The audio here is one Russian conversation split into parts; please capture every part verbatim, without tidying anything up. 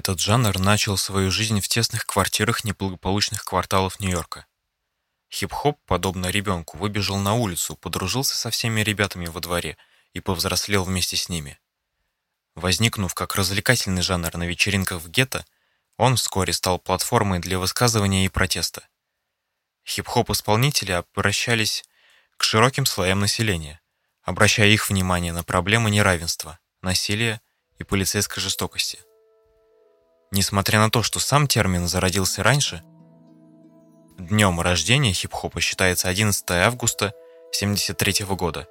этот жанр начал свою жизнь в тесных квартирах неблагополучных кварталов Нью-Йорка. Хип-хоп, подобно ребенку, выбежал на улицу, подружился со всеми ребятами во дворе и повзрослел вместе с ними. Возникнув как развлекательный жанр на вечеринках в гетто, он вскоре стал платформой для высказывания и протеста. Хип-хоп-исполнители обращались к широким слоям населения, обращая их внимание на проблемы неравенства, насилия и полицейской жестокости. Несмотря на то, что сам термин зародился раньше, днем рождения хип-хопа считается одиннадцатого августа тысяча девятьсот семьдесят третьего года.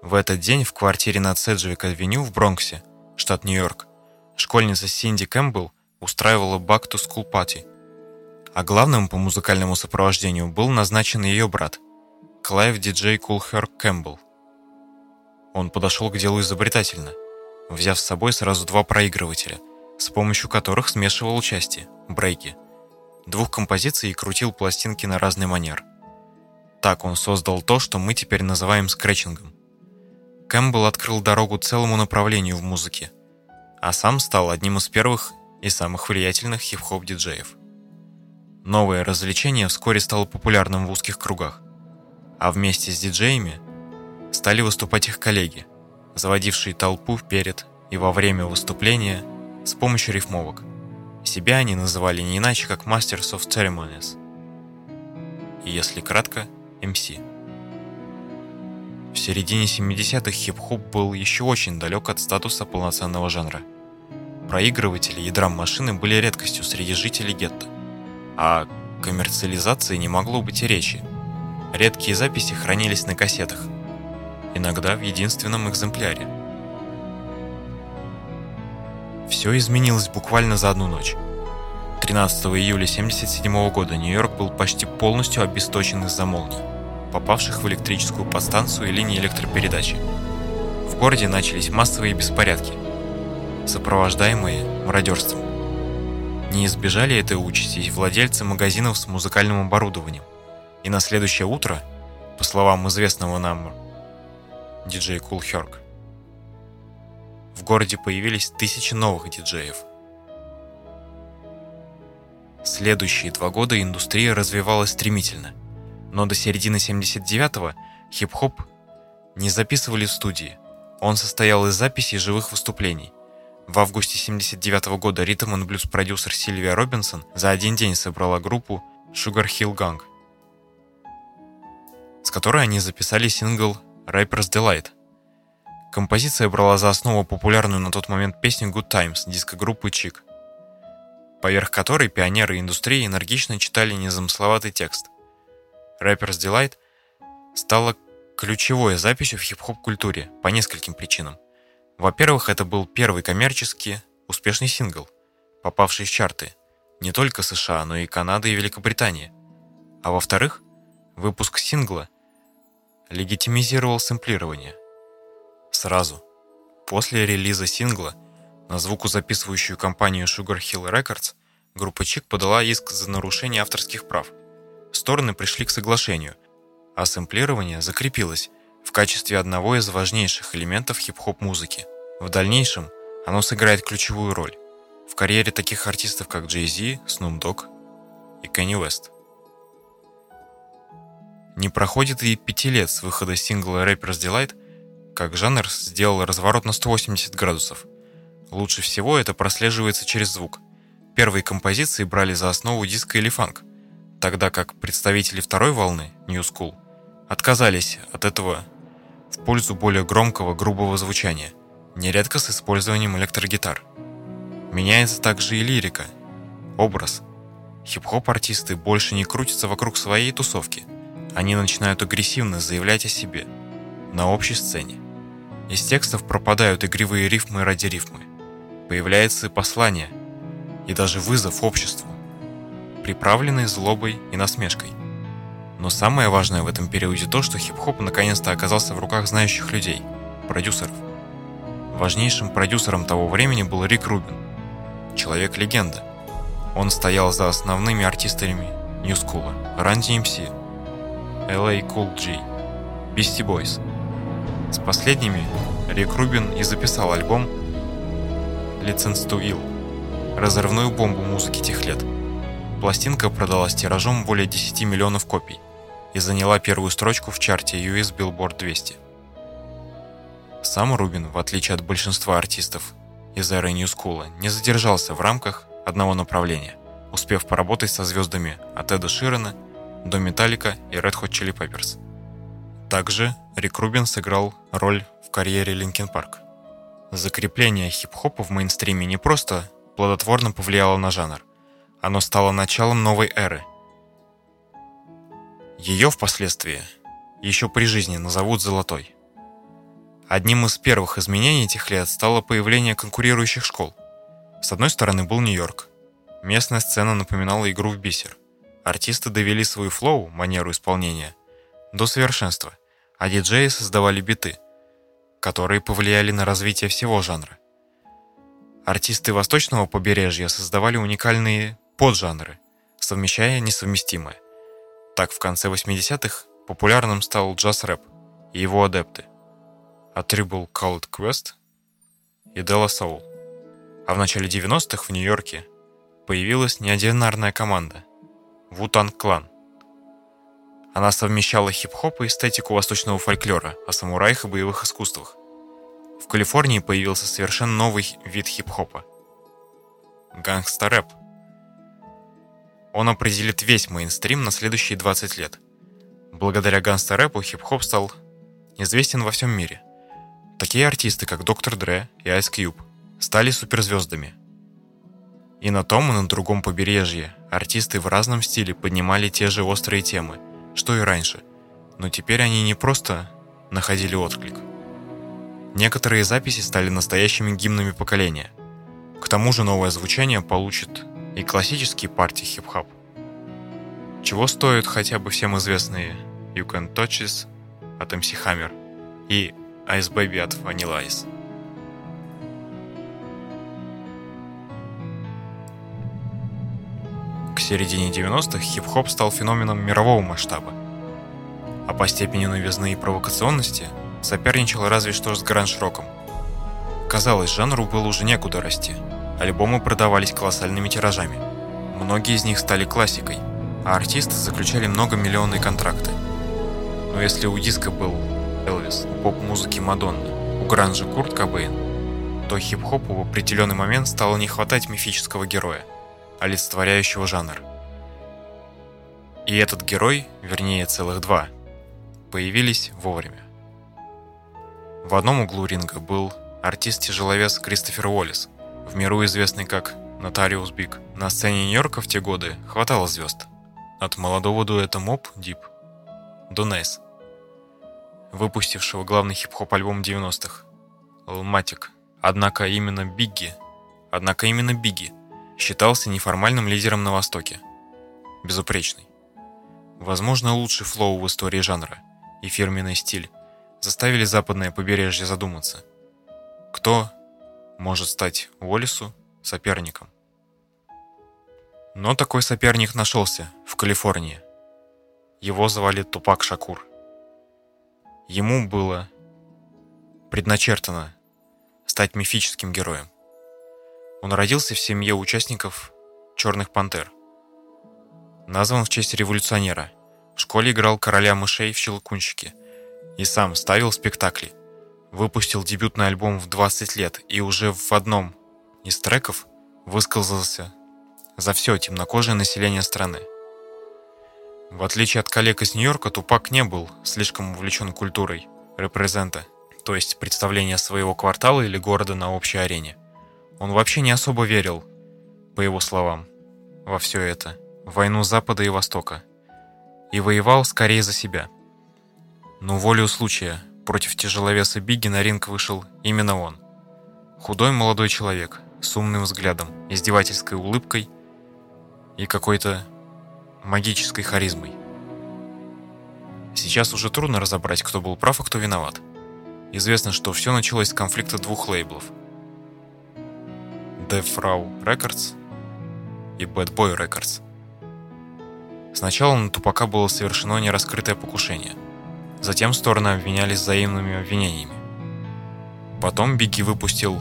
В этот день в квартире на Седжвик-авеню в Бронксе, штат Нью-Йорк, школьница Синди Кэмпбелл устраивала back-to-school party, а главным по музыкальному сопровождению был назначен ее брат, Клайв Диджей Кулхерр Кэмпбелл. Он подошел к делу изобретательно, взяв с собой сразу два проигрывателя, с помощью которых смешивал части, брейки, двух композиций и крутил пластинки на разный манер. Так он создал то, что мы теперь называем скретчингом. Кэмпбелл открыл дорогу целому направлению в музыке, а сам стал одним из первых и самых влиятельных хип-хоп-диджеев. Новое развлечение вскоре стало популярным в узких кругах, а вместе с диджеями стали выступать их коллеги, заводившие толпу перед и во время выступления с помощью рифмовок. Себя они называли не иначе, как Masters of Ceremonies, и, если кратко, эм си. В середине семидесятых хип-хоп был еще очень далек от статуса полноценного жанра. Проигрыватели и драм-машины были редкостью среди жителей гетто, а о коммерциализации не могло быть и речи. Редкие записи хранились на кассетах, иногда в единственном экземпляре. Все изменилось буквально за одну ночь. тринадцатого июля тысяча девятьсот семьдесят седьмого года Нью-Йорк был почти полностью обесточен из-за молний, попавших в электрическую подстанцию и линии электропередачи. В городе начались массовые беспорядки, сопровождаемые мародерством. Не избежали этой участи и владельцы магазинов с музыкальным оборудованием. И на следующее утро, по словам известного нам диджея Кул Херк, в городе появились тысячи новых диджеев. Следующие два года индустрия развивалась стремительно, но до середины семьдесят девятого хип-хоп не записывали в студии. Он состоял из записей живых выступлений. В августе семьдесят девятого года ритм-н-блюз-продюсер Сильвия Робинсон за один день собрала группу Sugar Hill Gang, с которой они записали сингл «Rapper's Delight». Композиция брала за основу популярную на тот момент песню «Good Times» диско-группы Chic, поверх которой пионеры индустрии энергично читали незамысловатый текст. «Rapper's Delight» стала ключевой записью в хип-хоп-культуре по нескольким причинам. Во-первых, это был первый коммерчески успешный сингл, попавший в чарты не только США, но и Канады и Великобритании. А во-вторых, выпуск сингла легитимизировал сэмплирование. Сразу после релиза сингла на звукозаписывающую компанию Sugar Hill Records группа Chic подала иск за нарушение авторских прав. Стороны пришли к соглашению, а сэмплирование закрепилось в качестве одного из важнейших элементов хип-хоп-музыки. В дальнейшем оно сыграет ключевую роль в карьере таких артистов, как Джей Зи, Снуп Дог и Канье Уэст. Не проходит и пяти лет с выхода сингла «Rapper's Delight», как жанр сделал разворот на сто восемьдесят градусов. Лучше всего это прослеживается через звук. Первые композиции брали за основу диско или фанк, тогда как представители второй волны, New School, отказались от этого в пользу более громкого, грубого звучания, нередко с использованием электрогитар. Меняется также и лирика, образ. Хип-хоп-артисты больше не крутятся вокруг своей тусовки. Они начинают агрессивно заявлять о себе на общей сцене. Из текстов пропадают игривые рифмы ради рифмы. Появляется послание и даже вызов обществу, приправленный злобой и насмешкой. Но самое важное в этом периоде то, что хип-хоп наконец-то оказался в руках знающих людей, продюсеров. Важнейшим продюсером того времени был Рик Рубин, человек-легенда. Он стоял за основными артистами New School, Run-ди эм си, эл эй Cool J, Beastie Boys. С последними Рик Рубин и записал альбом «License to Ill», разрывную бомбу музыки тех лет. Пластинка продалась тиражом более десяти миллионов копий и заняла первую строчку в чарте ю эс Billboard двести. Сам Рубин, в отличие от большинства артистов из эры New School, не задержался в рамках одного направления, успев поработать со звездами от Эда Ширена до Металлика и Red Hot Chili Peppers. Также Рик Рубин сыграл роль в карьере Линкин Парк. Закрепление хип-хопа в мейнстриме не просто плодотворно повлияло на жанр, оно стало началом новой эры. Ее впоследствии еще при жизни назовут «золотой». Одним из первых изменений этих лет стало появление конкурирующих школ. С одной стороны был Нью-Йорк. Местная сцена напоминала игру в бисер. Артисты довели свой флоу, манеру исполнения, до совершенства, а диджеи создавали биты, которые повлияли на развитие всего жанра. Артисты восточного побережья создавали уникальные поджанры, совмещая несовместимое. Так в конце восьмидесятых популярным стал джаз-рэп и его адепты. От Триб Колд Квест и Де Ла Соул. А в начале девяностых в Нью-Йорке появилась неординарная команда Ву-Танг Клан. Она совмещала хип-хоп и эстетику восточного фольклора, о самураях и боевых искусствах. В Калифорнии появился совершенно новый вид хип-хопа – гангста-рэп. Он определит весь мейнстрим на следующие двадцать лет. Благодаря гангста-рэпу хип-хоп стал известен во всем мире. Такие артисты, как Доктор Дре и Айс Кьюб, стали суперзвездами. И на том, и на другом побережье артисты в разном стиле поднимали те же острые темы, что и раньше, но теперь они не просто находили отклик. Некоторые записи стали настоящими гимнами поколения. К тому же новое звучание получит и классические партии хип-хоп. Чего стоят хотя бы всем известные You Can Touch This от эм си Hammer и Ice Baby от Vanilla Ice. К середине девяностых хип-хоп стал феноменом мирового масштаба, а по степени новизны и провокационности соперничал разве что с гранж-роком. Казалось, жанру было уже некуда расти, альбомы продавались колоссальными тиражами. Многие из них стали классикой, а артисты заключали многомиллионные контракты. Но если у диска был Элвис, у поп-музыки Мадонна, у гранжа Курт Кобейн, то хип-хопу в определенный момент стало не хватать мифического героя, олицетворяющего жанр. И этот герой, вернее целых два, появились вовремя. В одном углу ринга был артист-тяжеловес Кристофер Уоллес, в миру известный как Notorious би ай джи. На сцене Нью-Йорка в те годы хватало звезд. От молодого дуэта Моб Дип до Нас, выпустившего главный хип-хоп альбом девяностых «Illmatic». Однако именно Бигги, однако именно Бигги считался неформальным лидером на Востоке. Безупречный. Возможно, лучший флоу в истории жанра и фирменный стиль заставили западное побережье задуматься, кто может стать Уоллесу соперником. Но такой соперник нашелся в Калифорнии. Его звали Тупак Шакур. Ему было предначертано стать мифическим героем. Он родился в семье участников «Черных пантер». Назван в честь революционера. В школе играл короля мышей в «Щелкунчике» и сам ставил спектакли. Выпустил дебютный альбом в двадцать лет и уже в одном из треков высказался за все темнокожее население страны. В отличие от коллег из Нью-Йорка, Тупак не был слишком увлечен культурой репрезента, то есть представления своего квартала или города на общей арене. Он вообще не особо верил, по его словам, во все это, в войну Запада и Востока, и воевал скорее за себя. Но волею случая против тяжеловеса Бигги на ринг вышел именно он. Худой молодой человек, с умным взглядом, издевательской улыбкой и какой-то магической харизмой. Сейчас уже трудно разобрать, кто был прав, а кто виноват. Известно, что все началось с конфликта двух лейблов – Death Row Records и Bad Boy Records. Сначала на Тупака было совершено нераскрытое покушение. Затем стороны обвинялись взаимными обвинениями. Потом Бигги выпустил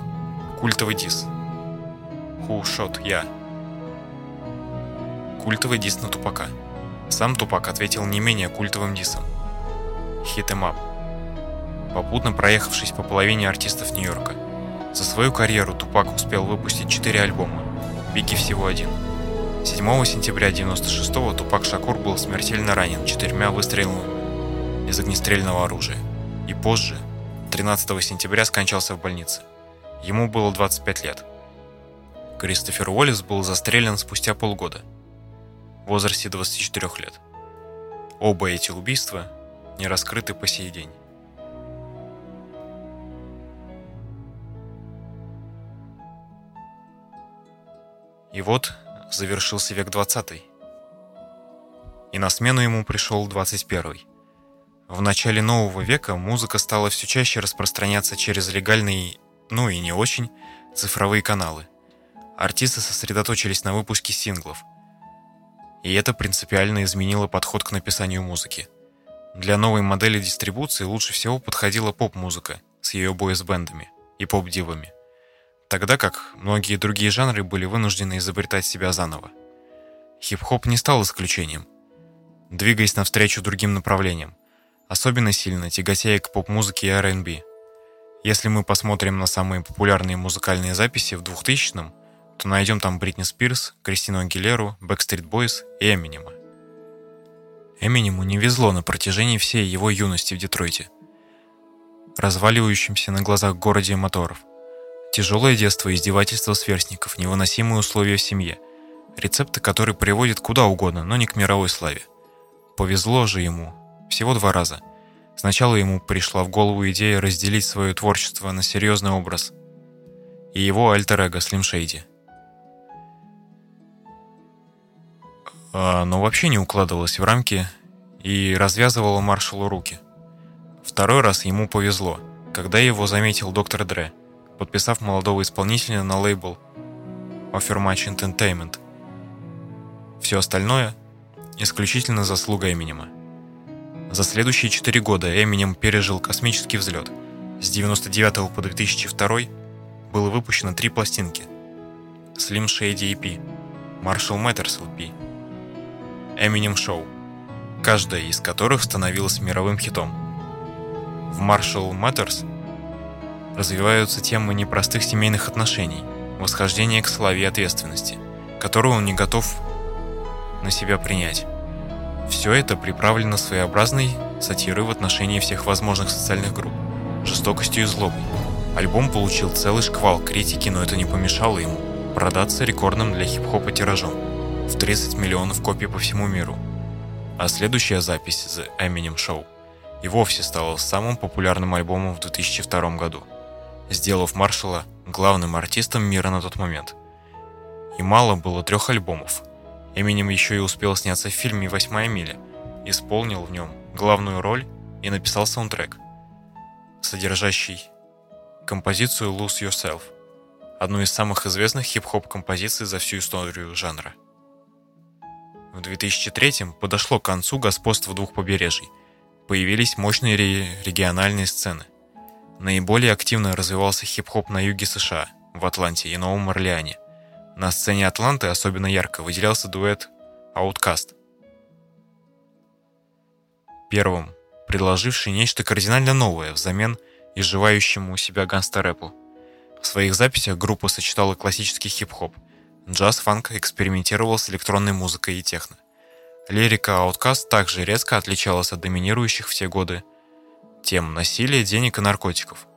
культовый дисс Who Shot Ya? Культовый дисс на Тупака. Сам Тупак ответил не менее культовым диссом – Hit 'Em Up, попутно проехавшись по половине артистов Нью-Йорка. За свою карьеру Тупак успел выпустить четыре альбома, Бигги всего один. седьмого сентября девяносто шестого Тупак Шакур был смертельно ранен четырьмя выстрелами из огнестрельного оружия и позже, тринадцатого сентября, скончался в больнице. Ему было двадцать пять лет. Кристофер Уоллес был застрелен спустя полгода, в возрасте двадцати четырех лет. Оба эти убийства не раскрыты по сей день. И вот завершился век двадцатый, и на смену ему пришел двадцать первый. В начале нового века музыка стала все чаще распространяться через легальные, ну и не очень, цифровые каналы. Артисты сосредоточились на выпуске синглов, и это принципиально изменило подход к написанию музыки. Для новой модели дистрибуции лучше всего подходила поп-музыка с ее бойз-бендами и поп-дивами, тогда как многие другие жанры были вынуждены изобретать себя заново. Хип-хоп не стал исключением, двигаясь навстречу другим направлениям, особенно сильно тяготея к поп-музыке и ар энд би. Если мы посмотрим на самые популярные музыкальные записи в двухтысячном, то найдем там Бритни Спирс, Кристину Агилеру, Backstreet Boys и Эминема. Эминему не везло на протяжении всей его юности в Детройте, разваливающемся на глазах городе моторов. Тяжелое детство, издевательства сверстников, невыносимые условия в семье, рецепты, которые приводят куда угодно, но не к мировой славе. Повезло же ему всего два раза. Сначала ему пришла в голову идея разделить свое творчество на серьезный образ и его альтер-эго Слим Шейди. А, но вообще не укладывалось в рамки и развязывало Маршалу руки. Второй раз ему повезло, когда его заметил Доктор Дре, подписав молодого исполнителя на лейбл Offermatch Entertainment. Все остальное исключительно заслуга Эминема. За следующие четыре года Эминем пережил космический взлет. С девяносто девятого по две тысячи второй было выпущено три пластинки: Slim Shady и пи, Marshall Matters эл пи, Eminem Show, каждая из которых становилась мировым хитом. В Marshall Matters развиваются темы непростых семейных отношений, восхождения к славе и ответственности, которую он не готов на себя принять. Все это приправлено своеобразной сатирой в отношении всех возможных социальных групп, жестокостью и злобой. Альбом получил целый шквал критики, но это не помешало ему продаться рекордным для хип-хопа тиражом в тридцать миллионов копий по всему миру. А следующая запись, The Eminem Show, и вовсе стала самым популярным альбомом в две тысячи втором году, сделав Маршала главным артистом мира на тот момент. И мало было трех альбомов. Эминем еще и успел сняться в фильме «Восьмая миля», исполнил в нем главную роль и написал саундтрек, содержащий композицию «Lose Yourself», одну из самых известных хип-хоп-композиций за всю историю жанра. В две тысячи третьем подошло к концу господство двух побережий. Появились мощные региональные сцены. Наиболее активно развивался хип-хоп на юге США, в Атланте и Новом Орлеане. На сцене Атланты особенно ярко выделялся дуэт «Ауткаст», первым предложивший нечто кардинально новое взамен изживающему себя гангстер-рэпу. В своих записях группа сочетала классический хип-хоп, джаз-фанк, экспериментировал с электронной музыкой и техно. Лирика «Ауткаст» также резко отличалась от доминирующих в те годы тем насилия, денег и наркотиков,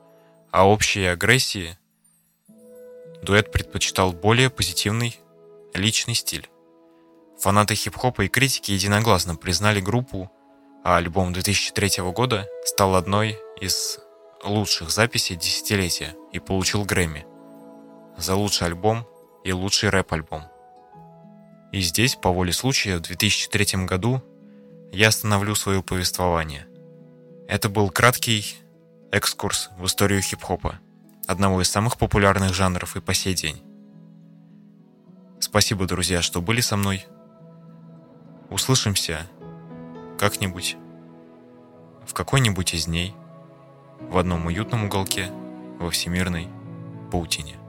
а общей агрессии дуэт предпочитал более позитивный, личный стиль. Фанаты хип-хопа и критики единогласно признали группу, а альбом две тысячи третьего года стал одной из лучших записей десятилетия и получил Грэмми за лучший альбом и лучший рэп-альбом. И здесь, по воле случая, в две тысячи третьем году я остановлю свое повествование. Это был краткий экскурс в историю хип-хопа, одного из самых популярных жанров и по сей день. Спасибо, друзья, что были со мной. Услышимся как-нибудь в какой-нибудь из дней в одном уютном уголке во всемирной паутине.